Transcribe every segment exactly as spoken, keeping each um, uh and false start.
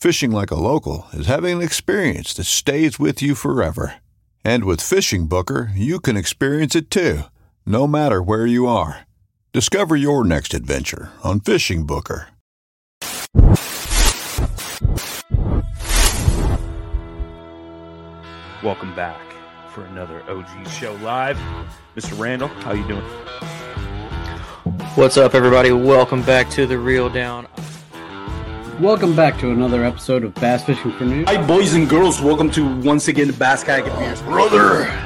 Fishing like a local is having an experience that stays with you forever. And with Fishing Booker, you can experience it too, no matter where you are. Discover your next adventure on Fishing Booker. Welcome back for another O G Show Live. Mister Randall, how you doing? What's up, everybody? Welcome back to The Reel Down. Welcome back to another episode of Bass Fishing for News. Hi, boys and girls. Welcome to, once again, the Bass Kayak Anglers. Brother!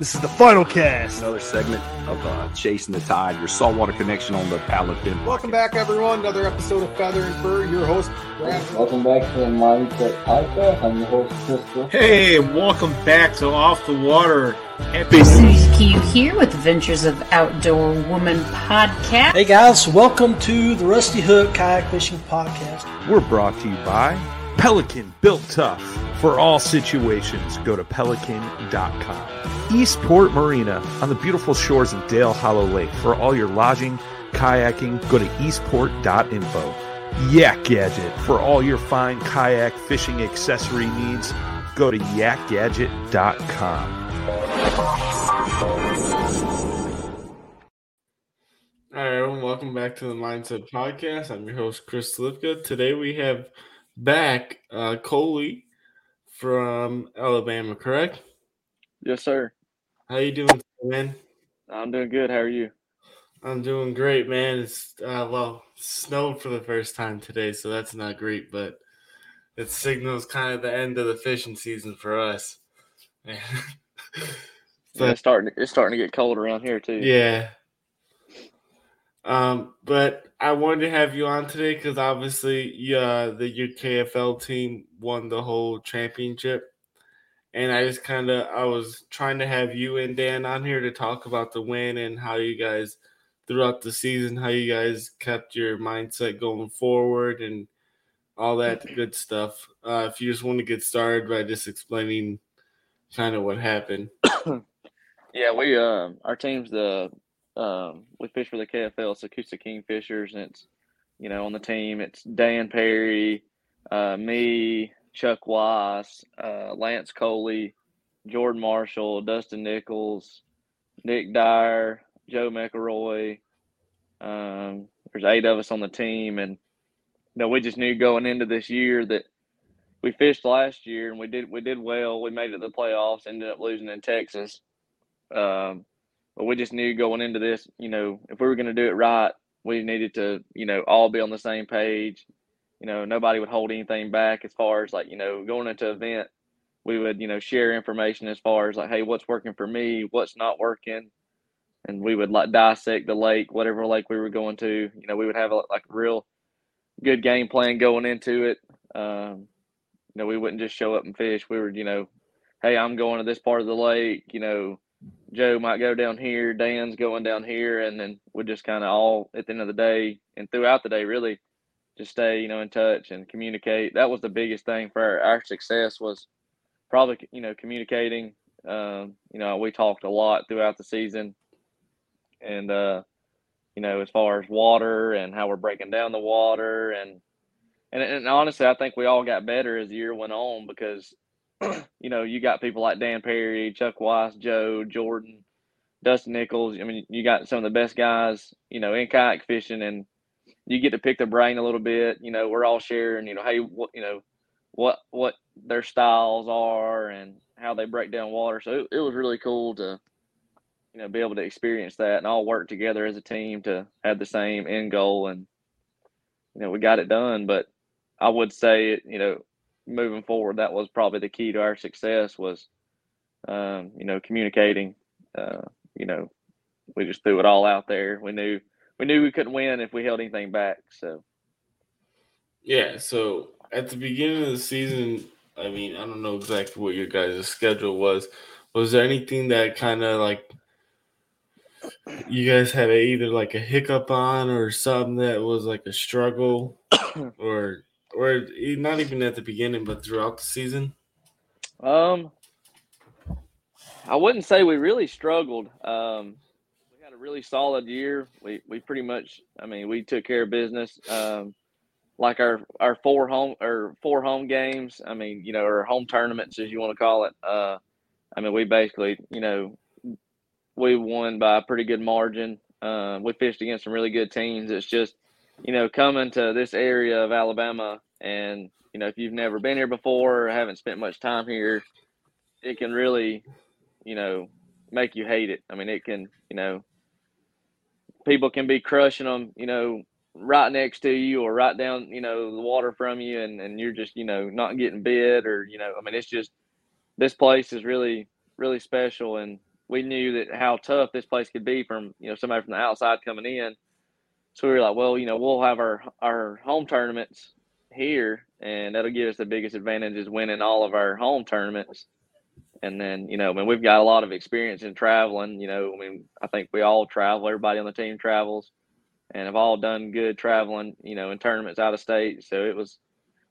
This is the final cast. Another segment of uh, Chasing the Tide, your saltwater connection on the Pelican. Welcome back, everyone. Another episode of Feather and Fur, your host, Brad. Welcome back to the Mindset Podcast. I'm your host, Crystal. Hey, welcome back to Off the Water. Sneeze Cube here with Adventures of Outdoor Woman Podcast. Hey guys, welcome to the Rusty Hook Kayak Fishing Podcast. We're brought to you by Pelican, built tough for all situations. Go to pelican dot com. Eastport Marina on the beautiful shores of Dale Hollow Lake. For all your lodging, kayaking, go to eastport dot info. Yak Gadget for all your fine kayak fishing accessory needs. Go to yak gadget dot com. All right, everyone, welcome back to the Mindset Podcast. I'm your host, Chris Lipka. Today we have back uh, Coley from Alabama, correct? Yes, sir. How you doing, man? I'm doing good. How are you? I'm doing great, man. It's uh, well, it snowed for the first time today, so that's not great, but it signals kind of the end of the fishing season for us. Man. But, yeah, it's starting it's starting to get cold around here too. Yeah. Um, but I wanted to have you on today because obviously yeah, the U K F L team won the whole championship. And I just kind of I was trying to have you and Dan on here to talk about the win and how you guys throughout the season, how you guys kept your mindset going forward and all that good stuff. Uh, if you just want to get started by just explaining kind of what happened. Yeah, we um our team's the um we fish for the K F L. It's Acoustic Kingfishers, and it's you know on the team it's Dan Perry, uh, me, Chuck Weiss, uh, Lance Coley, Jordan Marshall, Dustin Nichols, Nick Dyer, Joe McElroy. Um, there's eight of us on the team, and you know, we just knew going into this year that. We fished last year and we did we did well. We made it to the playoffs, ended up losing in Texas. Um, but we just knew going into this, you know, if we were going to do it right, we needed to, you know, all be on the same page. You know, nobody would hold anything back as far as like, you know, going into an event, we would, you know, share information as far as like, hey, what's working for me, what's not working. And we would like dissect the lake, whatever lake we were going to. You know, we would have a, like a real good game plan going into it. Um, You know, we wouldn't just show up and fish. We were, you know, hey, I'm going to this part of the lake. You know, Joe might go down here. Dan's going down here. And then we just kind of all at the end of the day and throughout the day really just stay, you know, in touch and communicate. That was the biggest thing for our, our success was probably, you know, communicating Um, you know, we talked a lot throughout the season, and uh, you know, as far as water and how we're breaking down the water, and and and honestly, I think we all got better as the year went on because, you know, you got people like Dan Perry, Chuck Weiss, Joe, Jordan, Dustin Nichols. I mean, you got some of the best guys, you know, in kayak fishing, and you get to pick their brain a little bit. You know, we're all sharing, you know, hey, what, you know, what what their styles are and how they break down water. So it, it was really cool to, you know, be able to experience that and all work together as a team to have the same end goal. And, you know, we got it done. But I would say, you know, moving forward, that was probably the key to our success was, um, you know, communicating. Uh, you know, we just threw it all out there. We knew we knew we couldn't win if we held anything back. So, yeah. So at the beginning of the season, I mean, I don't know exactly what your guys' schedule was. Was there anything that kind of like you guys had a, either like a hiccup on or something that was like a struggle or or not even at the beginning, but throughout the season? Um, I wouldn't say we really struggled. Um, we had a really solid year. We we pretty much, I mean, we took care of business. Um, like our, our four home or four home games, I mean, you know, or home tournaments, as you want to call it. Uh, I mean, we basically, you know, we won by a pretty good margin. Uh, we fished against some really good teams. It's just, you know, coming to this area of Alabama and, you know, if you've never been here before or haven't spent much time here, it can really, you know, make you hate it. I mean, it can, you know, people can be crushing them, you know, right next to you or right down, you know, the water from you, and, and you're just, you know, not getting bit or, you know, I mean, it's just, this place is really, really special. And we knew that how tough this place could be from, you know, somebody from the outside coming in. So we were like, well, you know, we'll have our, our home tournaments here, and that'll give us the biggest advantage is winning all of our home tournaments. And then, you know, I mean, we've got a lot of experience in traveling, you know, I mean, I think we all travel, everybody on the team travels, and have all done good traveling, you know, in tournaments out of state. So it was,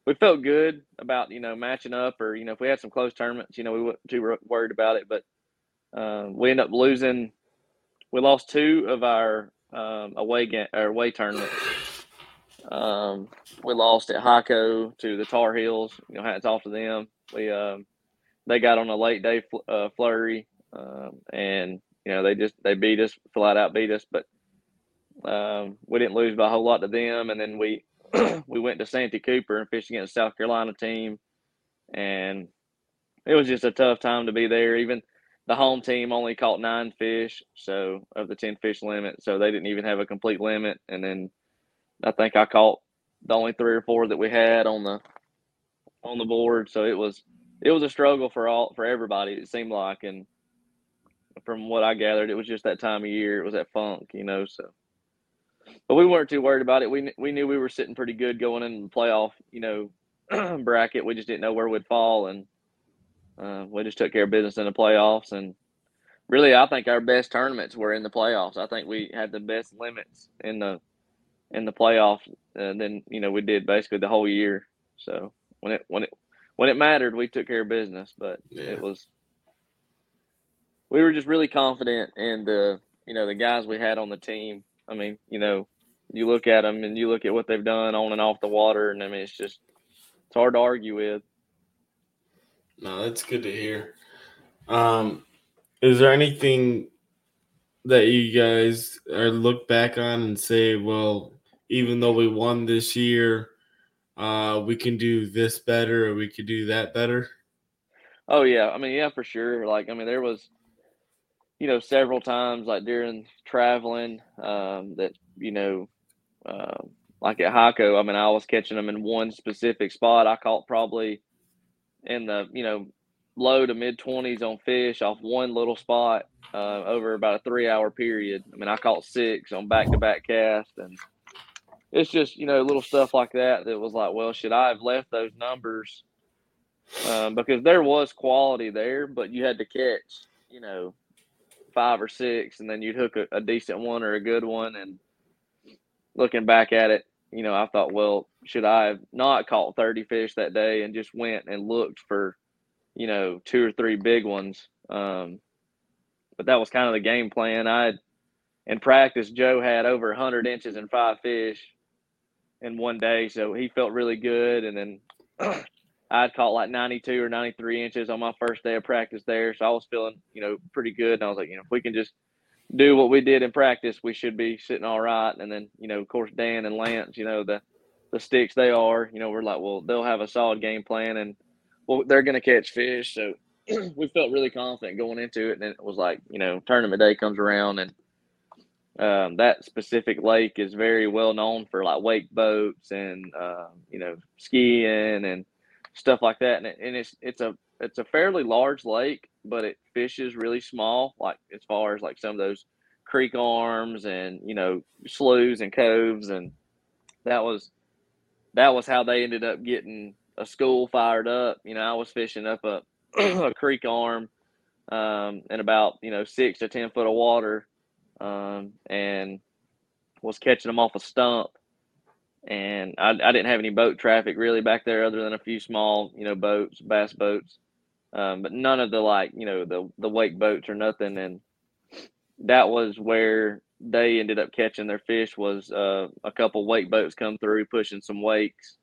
we felt good about, you know, matching up or, you know, if we had some close tournaments, you know, we weren't too worried about it, but um, we ended up losing, we lost two of our um, away game, or away tournaments. Um, we lost at HACO to the Tar Heels, you know, hats off to them. We, um, they got on a late day fl- uh, flurry um, and, you know, they just, they beat us, flat out beat us, but um, we didn't lose by a whole lot to them. And then we, we went to Santee Cooper and fished against the South Carolina team. And it was just a tough time to be there. Even the home team only caught nine fish, so of the ten fish limit. So they didn't even have a complete limit. And then I think I caught the only three or four that we had on the, on the board. So it was, it was a struggle for all, for everybody, it seemed like. And from what I gathered, it was just that time of year. It was that funk, you know, so. But we weren't too worried about it. We we knew we were sitting pretty good going in the playoff, you know, bracket. We just didn't know where we'd fall, and uh, we just took care of business in the playoffs. And really, I think our best tournaments were in the playoffs. I think we had the best limits in the in the playoffs, and then, you know, we did basically the whole year. So when it when it when it mattered, we took care of business. But yeah. it was we were just really confident in the you know the guys we had on the team. I mean, you know, you look at them and you look at what they've done on and off the water, and I mean, it's just it's hard to argue with. No, that's good to hear. Um, is there anything that you guys are look back on and say, well, even though we won this year, uh, we can do this better or we could do that better? Oh, yeah. I mean, yeah, for sure. Like, I mean, there was, you know, several times like during traveling um, that, you know, uh, like at HACO, I mean, I was catching them in one specific spot. I caught probably in the, you know, low to mid twenties on fish off one little spot uh, over about a three hour period. I mean, I caught six on back to back cast, and it's just, you know, little stuff like that. That was like, well, should I have left those numbers? Um, because there was quality there, but you had to catch, you know, five or six, and then you'd hook a, a decent one or a good one. And looking back at it, you know, I thought, well, should I have not caught thirty fish that day and just went and looked for, you know, two or three big ones Um, but that was kind of the game plan. I had, in practice, Joe had over one hundred inches and five fish in one day, so he felt really good. And then I'd caught like ninety-two or ninety-three inches on my first day of practice there, so I was feeling, you know, pretty good. And I was like, you know, if we can just do what we did in practice, we should be sitting all right. And then, you know, of course, Dan and Lance, you know, the the sticks they are, you know, we're like, well, they'll have a solid game plan, and well, they're going to catch fish. So we felt really confident going into it. And then it was like, you know, tournament day comes around, and um, that specific lake is very well known for like wake boats and, uh, you know, skiing and stuff like that. And, it, and it's, it's a, it's a fairly large lake, but it fishes really small, like as far as like some of those creek arms and, you know, sloughs and coves. And that was, that was how they ended up getting a school fired up. You know, I was fishing up a, a creek arm um, in about, you know, six to ten foot of water um, and was catching them off a stump. And I, I didn't have any boat traffic really back there other than a few small, you know, boats, bass boats. Um, but none of the, like, you know, the, the wake boats or nothing. And that was where they ended up catching their fish, was uh, a couple wake boats come through pushing some wakes.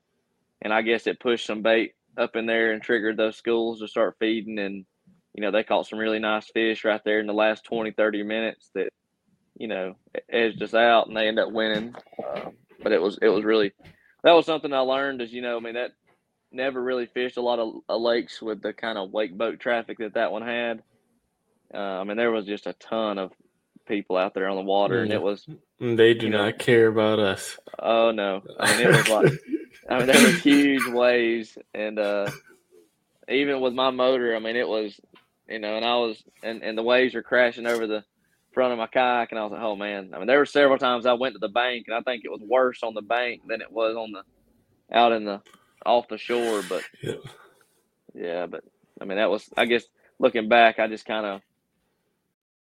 And I guess it pushed some bait up in there and triggered those schools to start feeding. And, you know, they caught some really nice fish right there in the last twenty, thirty minutes that, you know, edged us out, and they ended up winning. Um, but it was, it was really, that was something I learned is, you know, I mean, that never really fished a lot of uh, lakes with the kind of wake boat traffic that that one had. Uh, I mean, there was just a ton of people out there on the water, and it was, they do not know, care about us. Oh no. I mean, it was like, I mean, there were huge waves, and uh, even with my motor, I mean, it was, you know, and I was, and, and the waves were crashing over the front of my kayak, and I was like, oh man. I mean, there were several times I went to the bank, and I think it was worse on the bank than it was on the, out in the, off the shore. But yeah, yeah but I mean, that was, I guess, looking back, I just kind of.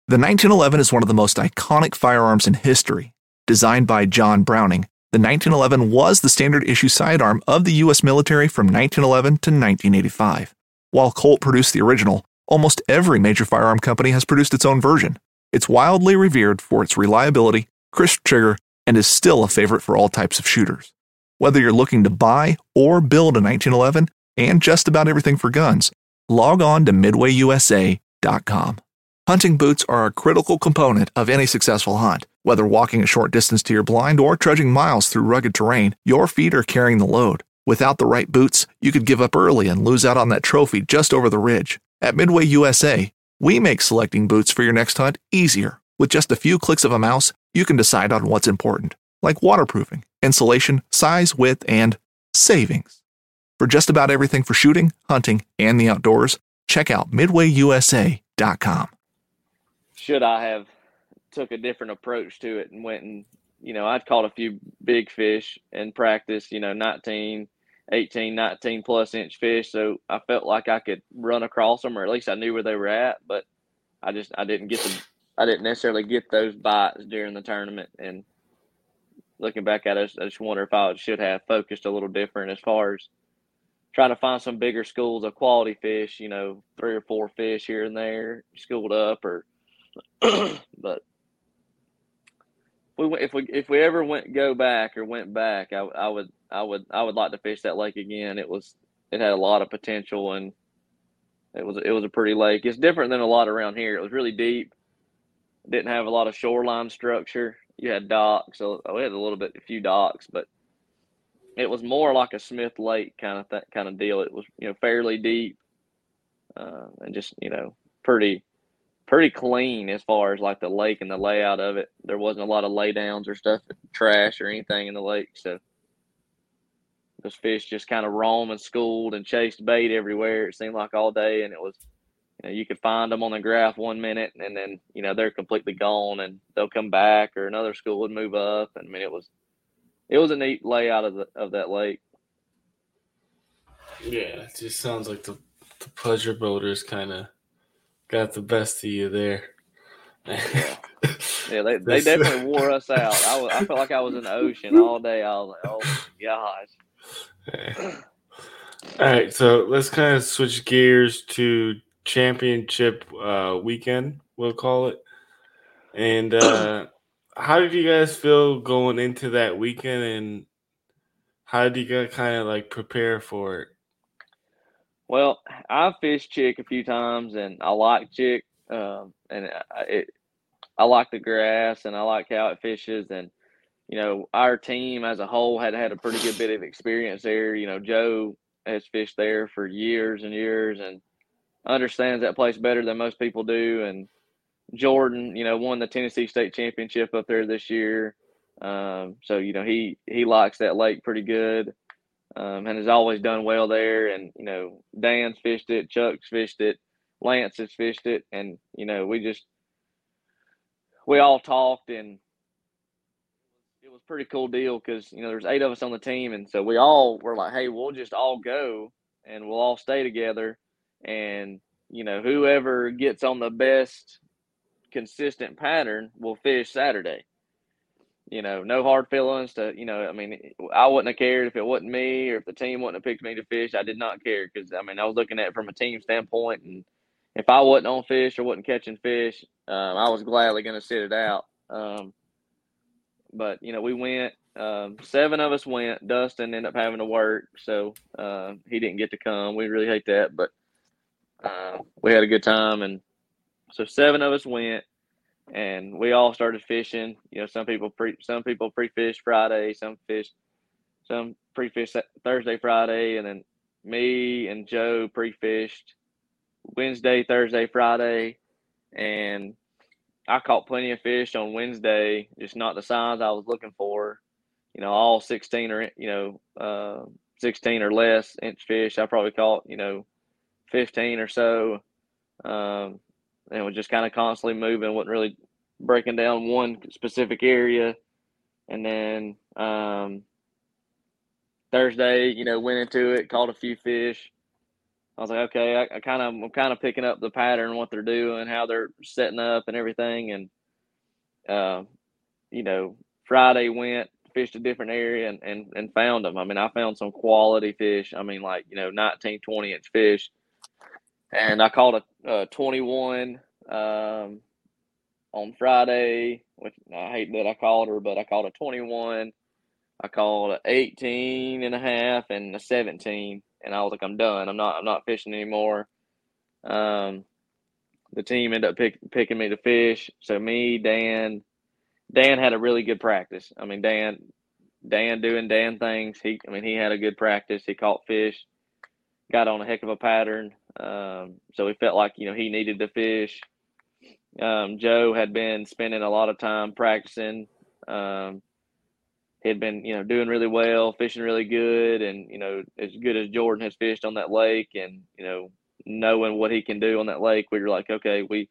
The nineteen eleven is one of the most iconic firearms in history. Designed by John Browning, the nineteen eleven was the standard-issue sidearm of the U S military from nineteen eleven to nineteen eighty-five. While Colt produced the original, almost every major firearm company has produced its own version. It's wildly revered for its reliability, crisp trigger, and is still a favorite for all types of shooters. Whether you're looking to buy or build a nineteen eleven and just about everything for guns, log on to midway U S A dot com. Hunting boots are a critical component of any successful hunt. Whether walking a short distance to your blind or trudging miles through rugged terrain, your feet are carrying the load. Without the right boots, you could give up early and lose out on that trophy just over the ridge. At Midway U S A, we make selecting boots for your next hunt easier. With just a few clicks of a mouse, you can decide on what's important, like waterproofing, insulation, size, width, and savings. For just about everything for shooting, hunting, and the outdoors, check out midway U S A dot com. Should I have took a different approach to it and went and, you know, I'd caught a few big fish in practice, you know, nineteen, eighteen, nineteen plus inch fish. So I felt like I could run across them, or at least I knew where they were at, but I just, I didn't get them. I didn't necessarily get those bites during the tournament. And looking back at it, I just wonder if I should have focused a little different as far as trying to find some bigger schools of quality fish, you know, three or four fish here and there schooled up, or, but We, if we if we ever went go back or went back, I, I would I would I would like to fish that lake again. It was it had a lot of potential, and it was it was a pretty lake. It's different than a lot around here. It was really deep. It didn't have a lot of shoreline structure. You had docks, so we had a little bit a few docks, but it was more like a Smith Lake kind of th- kind of deal. It was, you know, fairly deep, uh, and just, you know, pretty. pretty clean as far as like the lake and the layout of it. There wasn't a lot of lay downs or stuff, trash or anything in the lake. So those fish just kind of roamed and schooled and chased bait everywhere. It seemed like all day. And it was, you know, you could find them on the graph one minute, and then, you know, they're completely gone, and they'll come back, or another school would move up. And I mean, it was, it was a neat layout of the, of that lake. Yeah. It just sounds like the, the pleasure boaters kind of got the best of you there. yeah, yeah they, they definitely wore us out. I, was, I felt like I was in the ocean all day. I was like, oh, my gosh. All right, so let's kind of switch gears to championship uh, weekend, we'll call it. And uh, how did you guys feel going into that weekend, and how did you guys kind of like prepare for it? Well, I fished Chick a few times, and I like Chick, um, and I, it, I like the grass, and I like how it fishes. And you know, our team as a whole had had a pretty good bit of experience there. You know, Joe has fished there for years and years, and understands that place better than most people do. And Jordan, you know, won the Tennessee State Championship up there this year. Um, so, you know, he, he likes that lake pretty good, um, and has always done well there. And, you know, Dan's fished it, Chuck's fished it, Lance has fished it. And, you know, we just, we all talked, and it was a pretty cool deal because, you know, there's eight of us on the team. And so we all were like, hey, we'll just all go and we'll all stay together. And, you know, whoever gets on the best consistent pattern will fish Saturday. You know, no hard feelings to, you know, I mean, I wouldn't have cared if it wasn't me or if the team wouldn't have picked me to fish. I did not care because, I mean, I was looking at it from a team standpoint. And if I wasn't on fish or wasn't catching fish, um, I was gladly going to sit it out. Um, but, you know, we went, um, seven of us went. Dustin ended up having to work, so uh, he didn't get to come. We really hate that, but uh, we had a good time. And so seven of us went. And we all started fishing. You know, some people pre some people pre-fish Friday, some fish, some pre-fish Thursday, Friday, and then me and Joe pre-fished Wednesday, Thursday, Friday, and I caught plenty of fish on Wednesday, just not the size I was looking for. You know, all sixteen or you know uh, sixteen or less inch fish. I probably caught you know fifteen or so. Um, And was just kind of constantly moving, wasn't really breaking down one specific area. And then um, Thursday, you know, went into it, caught a few fish. I was like, okay, I, I kind of, I'm kind of picking up the pattern, what they're doing, how they're setting up, and everything. And uh, you know, Friday went, fished a different area, and, and and found them. I mean, I found some quality fish. I mean, like you know, nineteen, twenty inch fish. And I caught a, a twenty-one um, on Friday, which I hate that I called her, but I caught a twenty-one. I called an eighteen and a half and a seventeen. And I was like, I'm done. I'm not I'm not fishing anymore. Um, the team ended up pick, picking me to fish. So me, Dan, Dan had a really good practice. I mean, Dan, Dan doing Dan things. He, I mean, he had a good practice. He caught fish, got on a heck of a pattern. Um, so he felt like, you know, he needed to fish. Um, Joe had been spending a lot of time practicing. Um, he had been, you know, doing really well, fishing really good. And, you know, as good as Jordan has fished on that lake and, you know, knowing what he can do on that lake, we were like, okay, we,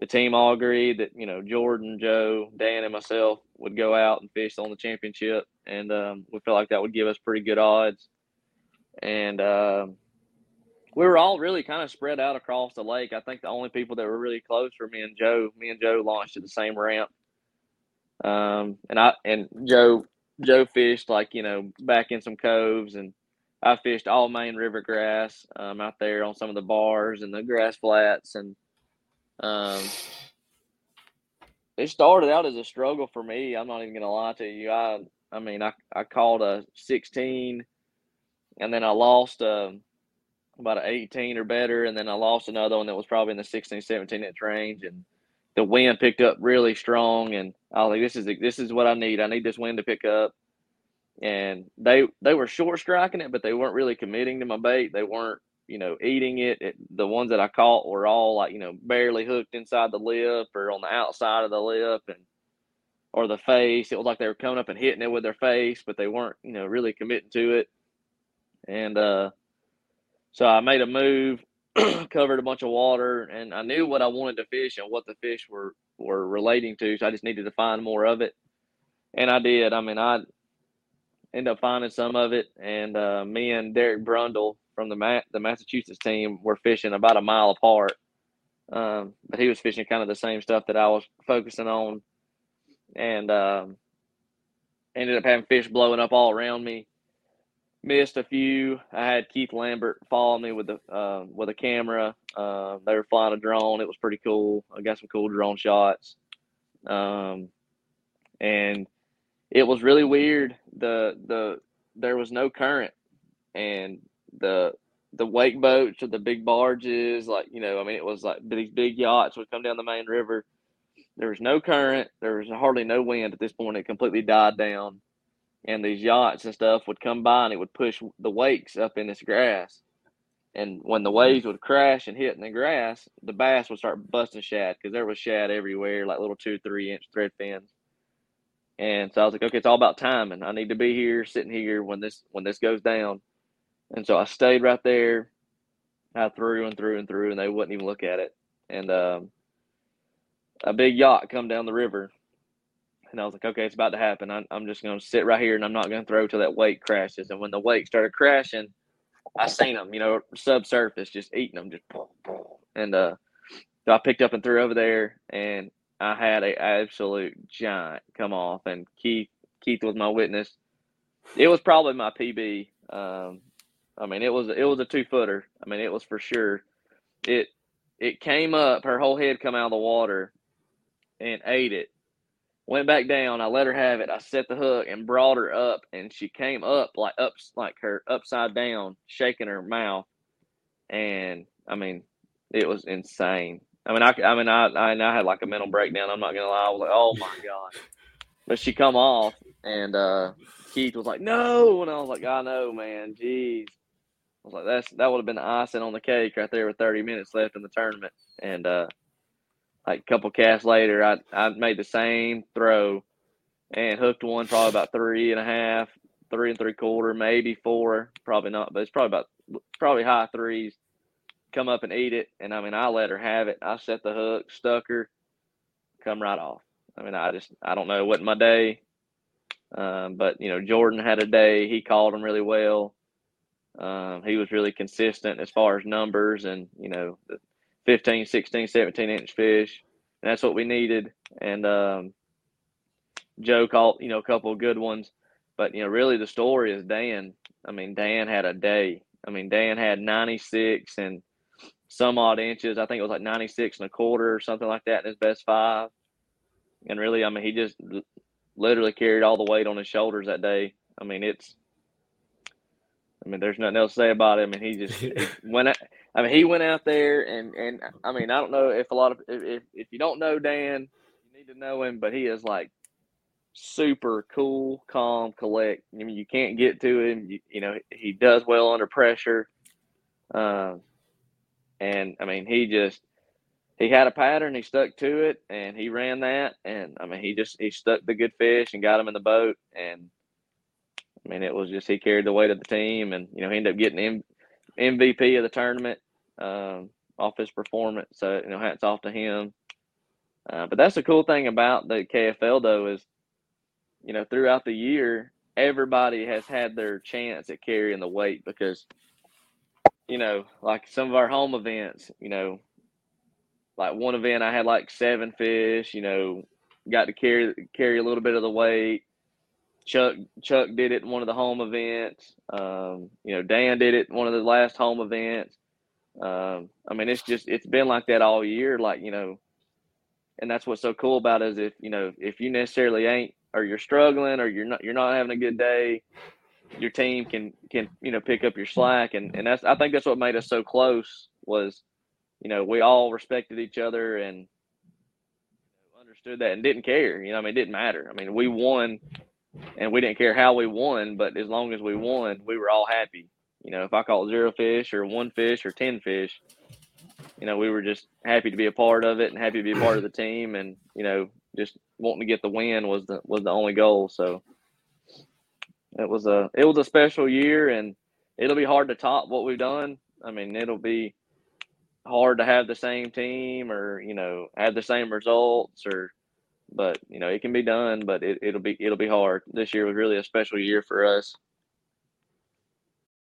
the team all agreed that, you know, Jordan, Joe, Dan, and myself would go out and fish on the championship. And, um, we felt like that would give us pretty good odds. And, um, we were all really kind of spread out across the lake. I think the only people that were really close were me and Joe. Me and Joe launched at the same ramp. Um, and I and Joe Joe fished, like, you know, back in some coves. And I fished all main river grass um, out there on some of the bars and the grass flats. And um, it started out as a struggle for me. I'm not even going to lie to you. I, I mean, I, I caught a sixteen, and then I lost a – about an eighteen or better, and then I lost another one that was probably in the sixteen, seventeen inch range, and the wind picked up really strong, and I was like, this is this is what I need. I need this wind to pick up. And they they were short striking it, but they weren't really committing to my bait. They weren't, you know, eating it. it. The ones that I caught were all like, you know, barely hooked inside the lip or on the outside of the lip and or the face. It was like they were coming up and hitting it with their face, but they weren't, you know, really committing to it. And uh so I made a move, covered a bunch of water, and I knew what I wanted to fish and what the fish were, were relating to, so I just needed to find more of it. And I did. I mean, I ended up finding some of it, and uh, me and Derek Brundle from the Ma- the Massachusetts team were fishing about a mile apart, um, but he was fishing kind of the same stuff that I was focusing on, and um, ended up having fish blowing up all around me. Missed a few. I had Keith Lambert follow me with the uh, with a camera, Uh, they were flying a drone. It was pretty cool. I got some cool drone shots. Um, and it was really weird. The, the, there was no current, and the, the wake boats or the big barges, like, you know, I mean, it was like these big yachts would come down the main river. There was no current. There was hardly no wind at this point. It completely died down. And these yachts and stuff would come by, and it would push the wakes up in this grass. And when the waves would crash and hit in the grass, the bass would start busting shad, because there was shad everywhere, like little two, three-inch thread fins. And so I was like, okay, it's all about timing. I need to be here, sitting here when this when this goes down. And so I stayed right there. I threw and threw and threw, and they wouldn't even look at it. And um, a big yacht come down the river. And I was like, okay, it's about to happen. I'm, I'm just going to sit right here, and I'm not going to throw till that wake crashes. And when the wake started crashing, I seen them, you know, subsurface, just eating them. Just boom, boom. And uh, so I picked up and threw over there, and I had a absolute giant come off. And Keith Keith was my witness. It was probably my P B. Um, I mean, it was it was a two-footer. I mean, it was for sure. It, it came up. Her whole head come out of the water and ate it. Went back down. I let her have it. I set the hook and brought her up, and she came up like up, like her upside down, shaking her mouth. And I mean, it was insane. I mean, I, I mean, I, I, I had like a mental breakdown. I'm not gonna lie. I was like, oh my god. But she come off, and uh, Keith was like, no, and I was like, I know, man, jeez. I was like, that's that would have been the icing on the cake right there with thirty minutes left in the tournament, and uh. Like a couple casts later, I, I made the same throw and hooked one probably about three and a half, three and three quarter, maybe four, probably not, but it's probably about probably high threes. Come up and eat it, and I mean I let her have it. I set the hook, stuck her, come right off. I mean I just I don't know, it wasn't my day, um, but you know Jordan had a day. He called him really well. Um, he was really consistent as far as numbers and you know. The, fifteen, sixteen, seventeen inch fish. And that's what we needed. And um, Joe caught, you know, a couple of good ones. But, you know, really the story is Dan. I mean, Dan had a day. I mean, Dan had ninety-six and some odd inches. I think it was like ninety-six and a quarter or something like that in his best five. And really, I mean, he just literally carried all the weight on his shoulders that day. I mean, it's I mean, there's nothing else to say about him. I mean, he just went out, I mean, he went out there, and, and I mean, I don't know if a lot of – if if you don't know Dan, you need to know him, but he is, like, super cool, calm, collect. I mean, you can't get to him. You, you know, he does well under pressure. Um, and, I mean, he just – he had a pattern. He stuck to it, and he ran that. And, I mean, he just – he stuck the good fish and got him in the boat, and – I mean, it was just he carried the weight of the team, and you know he ended up getting M- MVP of the tournament um, off his performance. So you know, hats off to him. Uh, but that's the cool thing about the K F L, though, is you know throughout the year, everybody has had their chance at carrying the weight because you know, like some of our home events, you know, like one event I had like seven fish, you know, got to carry carry a little bit of the weight. Chuck Chuck did it in one of the home events. Um, you know, Dan did it in one of the last home events. Um, I mean, it's just it's been like that all year. Like you know, and that's what's so cool about it is if you know if you necessarily ain't or you're struggling or you're not you're not having a good day, your team can can you know pick up your slack and and that's I think that's what made us so close was, you know, we all respected each other and understood that and didn't care. You know, I mean, it didn't matter. I mean, we won. And we didn't care how we won, but as long as we won, we were all happy. You know, if I caught zero fish or one fish or ten fish, you know, we were just happy to be a part of it and happy to be a part of the team. And, you know, just wanting to get the win was the was the only goal. So it was a it was a special year, and it'll be hard to top what we've done. I mean, it'll be hard to have the same team or, you know, have the same results or – but you know it can be done, but it, it'll be it'll be hard. This year was really a special year for us.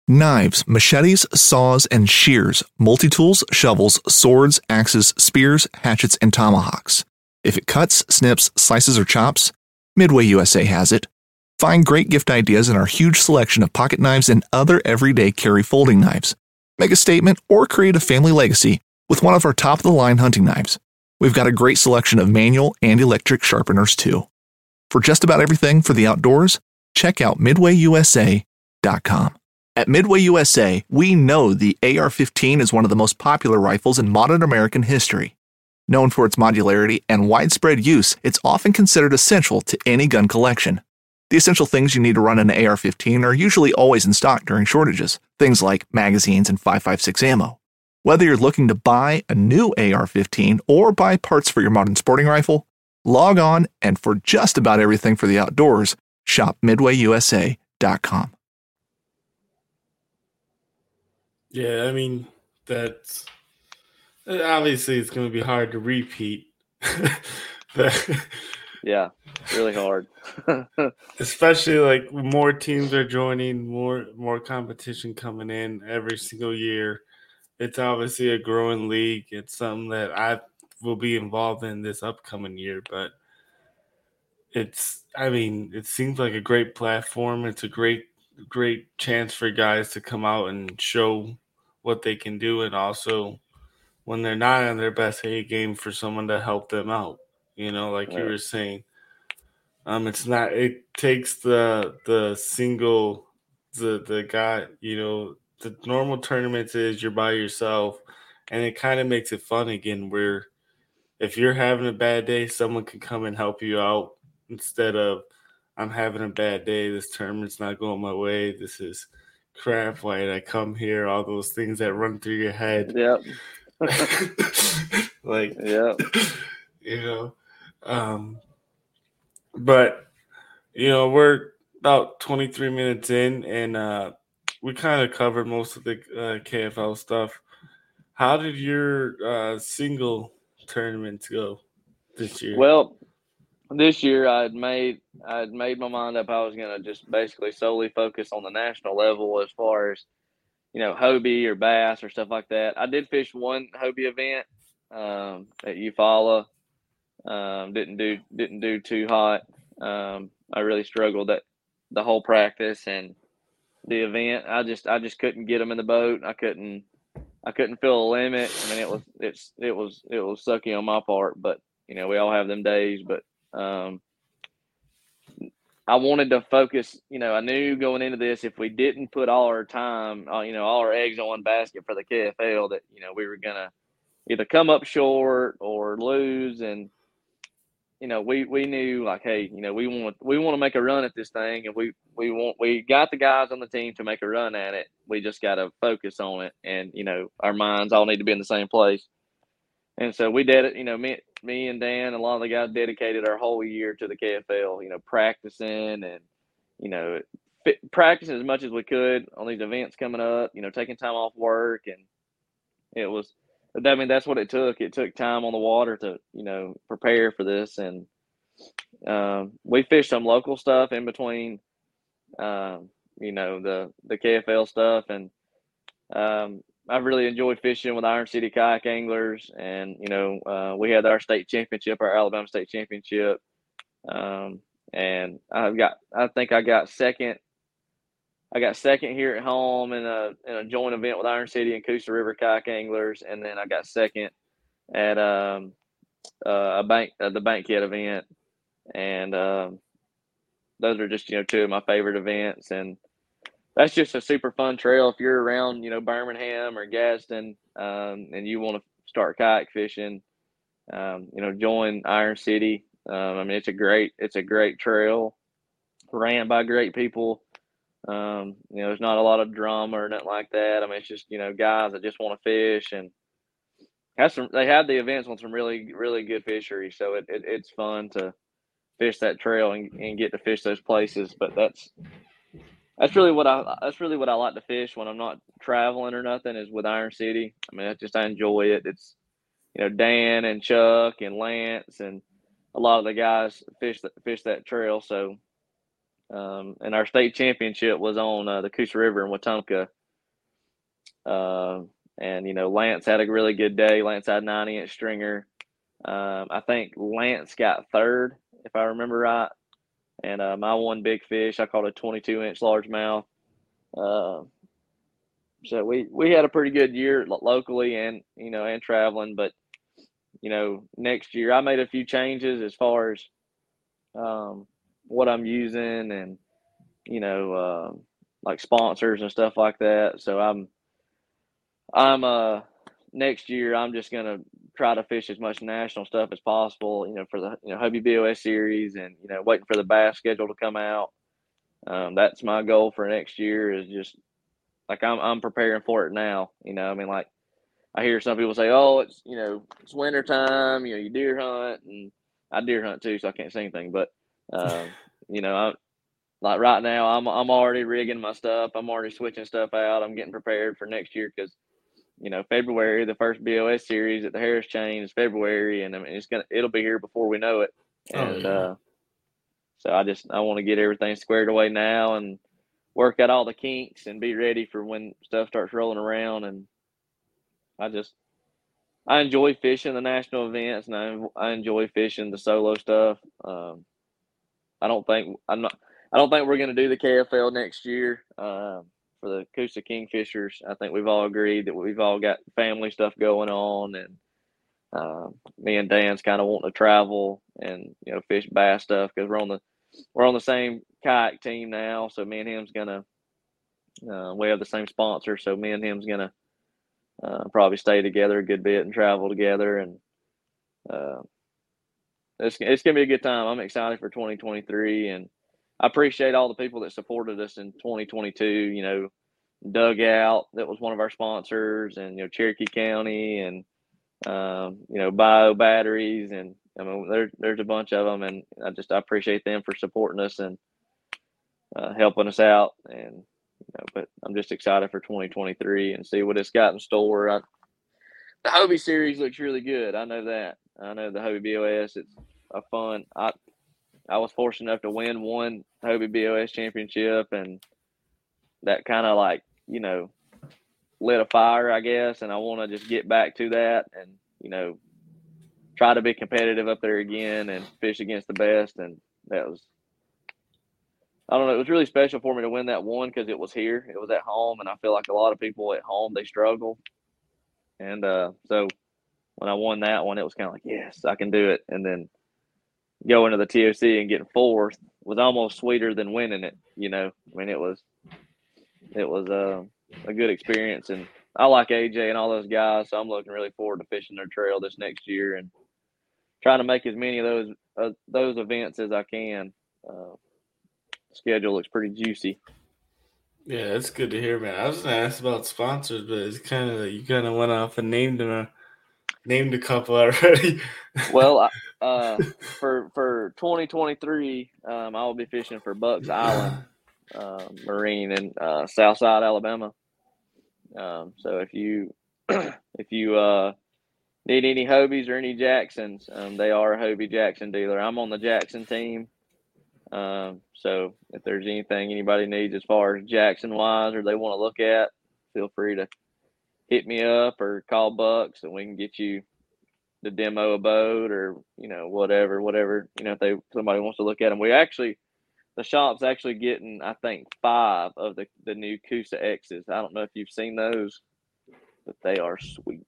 Knives, machetes, saws, and shears, multi-tools, shovels, swords, axes, spears, hatchets, and tomahawks. If it cuts, snips, slices, or chops, Midway U S A has it. Find great gift ideas in our huge selection of pocket knives and other everyday carry folding knives. Make a statement or create a family legacy with one of our top-of-the-line hunting knives. We've got a great selection of manual and electric sharpeners, too. For just about everything for the outdoors, check out midway U S A dot com. At MidwayUSA, we know the A R fifteen is one of the most popular rifles in modern American history. Known for its modularity and widespread use, it's often considered essential to any gun collection. The essential things you need to run an A R fifteen are usually always in stock during shortages, things like magazines and five five six ammo. Whether you're looking to buy a new A R fifteen or buy parts for your modern sporting rifle, log on and for just about everything for the outdoors, shop midway U S A dot com. Yeah, I mean, that's... Obviously, it's going to be hard to repeat. But yeah, really hard. Especially like more teams are joining, more more competition coming in every single year. It's obviously a growing league. It's something that I will be involved in this upcoming year. But it's, I mean, it seems like a great platform. It's a great, great chance for guys to come out and show what they can do, and also when they're not in their best A game, for someone to help them out, you know, like right. you were saying, um, it's not, it takes the, the single, the, the guy, you know, the normal tournaments is you're by yourself, and it kind of makes it fun again, where if you're having a bad day, someone can come and help you out, instead of I'm having a bad day. This tournament's not going my way. This is crap. Why did I come here? All those things that run through your head. Yep. like yeah you know um but you know we're about twenty-three minutes in, and uh we kind of covered most of the uh, K F L stuff. How did your uh single tournaments go this year? Well, this year I'd made I'd made my mind up. I was gonna just basically solely focus on the national level as far as, you know, Hobie or bass or stuff like that. I did fish one Hobie event um, at Eufaula. Um, didn't do didn't do too hot. Um, I really struggled at the whole practice and the event. I just I just couldn't get them in the boat. I couldn't I couldn't feel a limit. I mean, it was it's it was it was sucky on my part, but you know, we all have them days. But um, I wanted to focus, you know, I knew going into this, if we didn't put all our time, uh, you know, all our eggs on one basket for the K F L, that, you know, we were going to either come up short or lose. And, you know, we, we knew like, hey, you know, we want, we want to make a run at this thing, and we, we want, we got the guys on the team to make a run at it. We just got to focus on it. And, you know, our minds all need to be in the same place. And so we did it, you know, me, me and Dan, a lot of the guys dedicated our whole year to the K F L, you know, practicing and, you know, f- practicing as much as we could on these events coming up, you know, taking time off work. And it was, I mean, that's what it took. It took time on the water to, you know, prepare for this. And um, we fished some local stuff in between, um, you know, the, the K F L stuff. And um I've really enjoyed fishing with Iron City Kayak Anglers, and, you know, uh, we had our state championship, our Alabama state championship. Um, and I've got, I think I got second, I got second here at home in a, in a joint event with Iron City and Coosa River Kayak Anglers. And then I got second at, um, uh, a bank, uh, the Bankhead event. And, um, those are just, you know, two of my favorite events. And that's just a super fun trail. If you're around, you know, Birmingham or Gadsden, um, and you want to start kayak fishing, um, you know, join Iron City. Um, I mean, it's a great, it's a great trail ran by great people. Um, you know, there's not a lot of drama or nothing like that. I mean, it's just, you know, guys that just want to fish, and have some, they have the events on some really, really good fisheries. So it, it it's fun to fish that trail and, and get to fish those places. But that's, That's really what I. That's really what I like to fish when I'm not traveling or nothing, is with Iron City. I mean, I just I enjoy it. It's, you know, Dan and Chuck and Lance and a lot of the guys fish that fish that trail. So, um, and our state championship was on uh, the Coosa River in Wetumpka. Uh, and you know, Lance had a really good day. Lance had a ninety inch stringer. Um, I think Lance got third, if I remember right. And uh, my one big fish, I caught a twenty-two inch largemouth. Uh, so we, we had a pretty good year locally and, you know, and traveling, but, you know, next year I made a few changes as far as, um, what I'm using and, you know, uh, like sponsors and stuff like that. So I'm, I'm, uh, next year I'm just going to try to fish as much national stuff as possible, you know, for the, you know, Hobie B O S series and, you know, waiting for the bass schedule to come out. Um, that's my goal for next year is just like, I'm, I'm preparing for it now. You know, I mean, like I hear some people say, oh, it's, you know, it's winter time, you know, you deer hunt, and I deer hunt too, so I can't say anything, but, um, you know, I, like right now I'm, I'm already rigging my stuff. I'm already switching stuff out. I'm getting prepared for next year. Cause you know, February, the first B O S series at the Harris chain is February. And I mean, it's going to, it'll be here before we know it. And, oh, yeah. uh, so I just, I want to get everything squared away now and work out all the kinks and be ready for when stuff starts rolling around. And I just, I enjoy fishing the national events, and I, I enjoy fishing the solo stuff. Um, I don't think I'm not, I don't think we're going to do the K F L next year uh, for the Acoustic Kingfishers. I think we've all agreed that we've all got family stuff going on, and uh, me and Dan's kind of wanting to travel and you know fish bass stuff because we're on the we're on the same kayak team now. So me and him's gonna uh, we have the same sponsor. So me and him's gonna uh, probably stay together a good bit and travel together, and uh, it's it's gonna be a good time. I'm excited for twenty twenty-three and. I appreciate all the people that supported us in twenty twenty-two, you know, Dugout, that was one of our sponsors, and, you know, Cherokee County and, um, you know, Bio Batteries. And I mean, there, there's a bunch of them, and I just, I appreciate them for supporting us and uh, helping us out. And, you know, but I'm just excited for twenty twenty-three and see what it's got in store. I, the Hobie series looks really good. I know that. I know the Hobie B O S. It's a fun, I, I was fortunate enough to win one Hobie B O S championship, and that kind of like, you know, lit a fire, I guess. And I want to just get back to that and, you know, try to be competitive up there again and fish against the best. And that was, I don't know, it was really special for me to win that one because it was here. It was at home. And I feel like a lot of people at home, they struggle. And uh, so when I won that one, it was kind of like, yes, I can do it. And then, going to the T O C and getting fourth was almost sweeter than winning it. You know, I mean, it was, it was a, a good experience, and I like A J and all those guys. So I'm looking really forward to fishing their trail this next year and trying to make as many of those, uh, those events as I can. Uh, schedule looks pretty juicy. Yeah. That's good to hear, man. I was going to ask about sponsors, but it's kind of, you kind of went off and named them a, Named a couple already. Well, uh, for for twenty twenty-three, um, I will be fishing for Bucks Island uh, Marine in uh, Southside, Alabama. Um, so if you if you uh, need any Hobies or any Jacksons, um, they are a Hobie Jackson dealer. I'm on the Jackson team. Um, so if there's anything anybody needs as far as Jackson wise, or they want to look at, feel free to hit me up or call Bucks and we can get you the demo a boat or, you know, whatever, whatever, you know, if they, somebody wants to look at them. We actually, the shop's actually getting, I think, five of the, the new Koosa X's. I don't know if you've seen those, but they are sweet.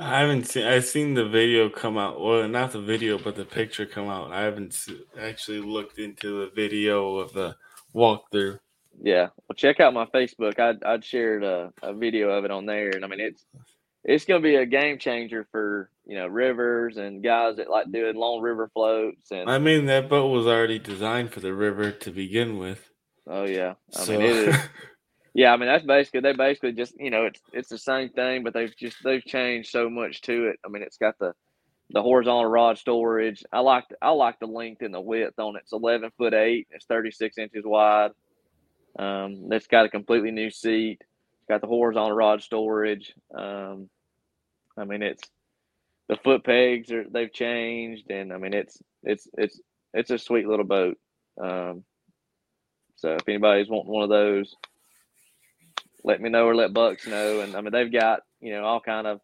I haven't seen, I've seen the video come out, well, not the video, but the picture come out. I haven't see, actually looked into the video of the walkthrough. Yeah. Well, check out my Facebook. I, I'd shared a, a video of it on there. And I mean, it's, it's going to be a game changer for, you know, rivers and guys that like doing long river floats. And I mean, that boat was already designed for the river to begin with. Oh yeah. I so. mean, it is. Yeah, I mean that's basically they basically just you know it's it's the same thing, but they've just they've changed so much to it. I mean it's got the the horizontal rod storage. I like I like the length and the width on it. It's eleven foot eight. It's thirty six inches wide. Um, it's got a completely new seat. It's got the horizontal rod storage. Um, I mean, it's the foot pegs are, they've changed, and I mean, it's, it's, it's, it's a sweet little boat. Um, so if anybody's wanting one of those, let me know or let Bucks know. And I mean, they've got, you know, all kind of,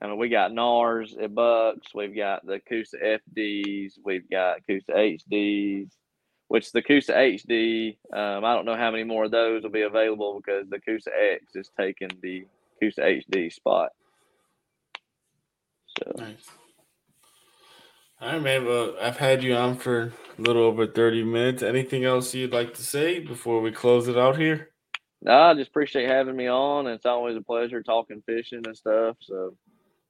I mean, we got N A Rs at Bucks. We've got the Koosa F Ds. We've got Koosa H Ds, which the Koosa H D, um, I don't know how many more of those will be available because the Koosa X is taking the Koosa H D spot. So. Nice. All right, man. Well, I've had you on for a little over thirty minutes. Anything else you'd like to say before we close it out here? No, I just appreciate having me on. It's always a pleasure talking fishing and stuff. So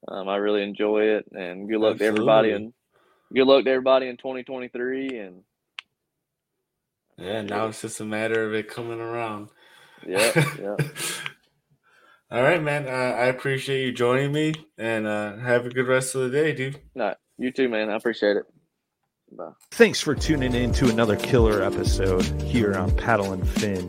um, I really enjoy it. And good luck Absolutely. to everybody. And good luck to everybody in twenty twenty-three. And yeah, now it's just a matter of it coming around. Yeah, yeah. All right, man. Uh, I appreciate you joining me, and uh, have a good rest of the day, dude. All right. You too, man. I appreciate it. Bye. Thanks for tuning in to another killer episode here on Paddle and Fin.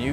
You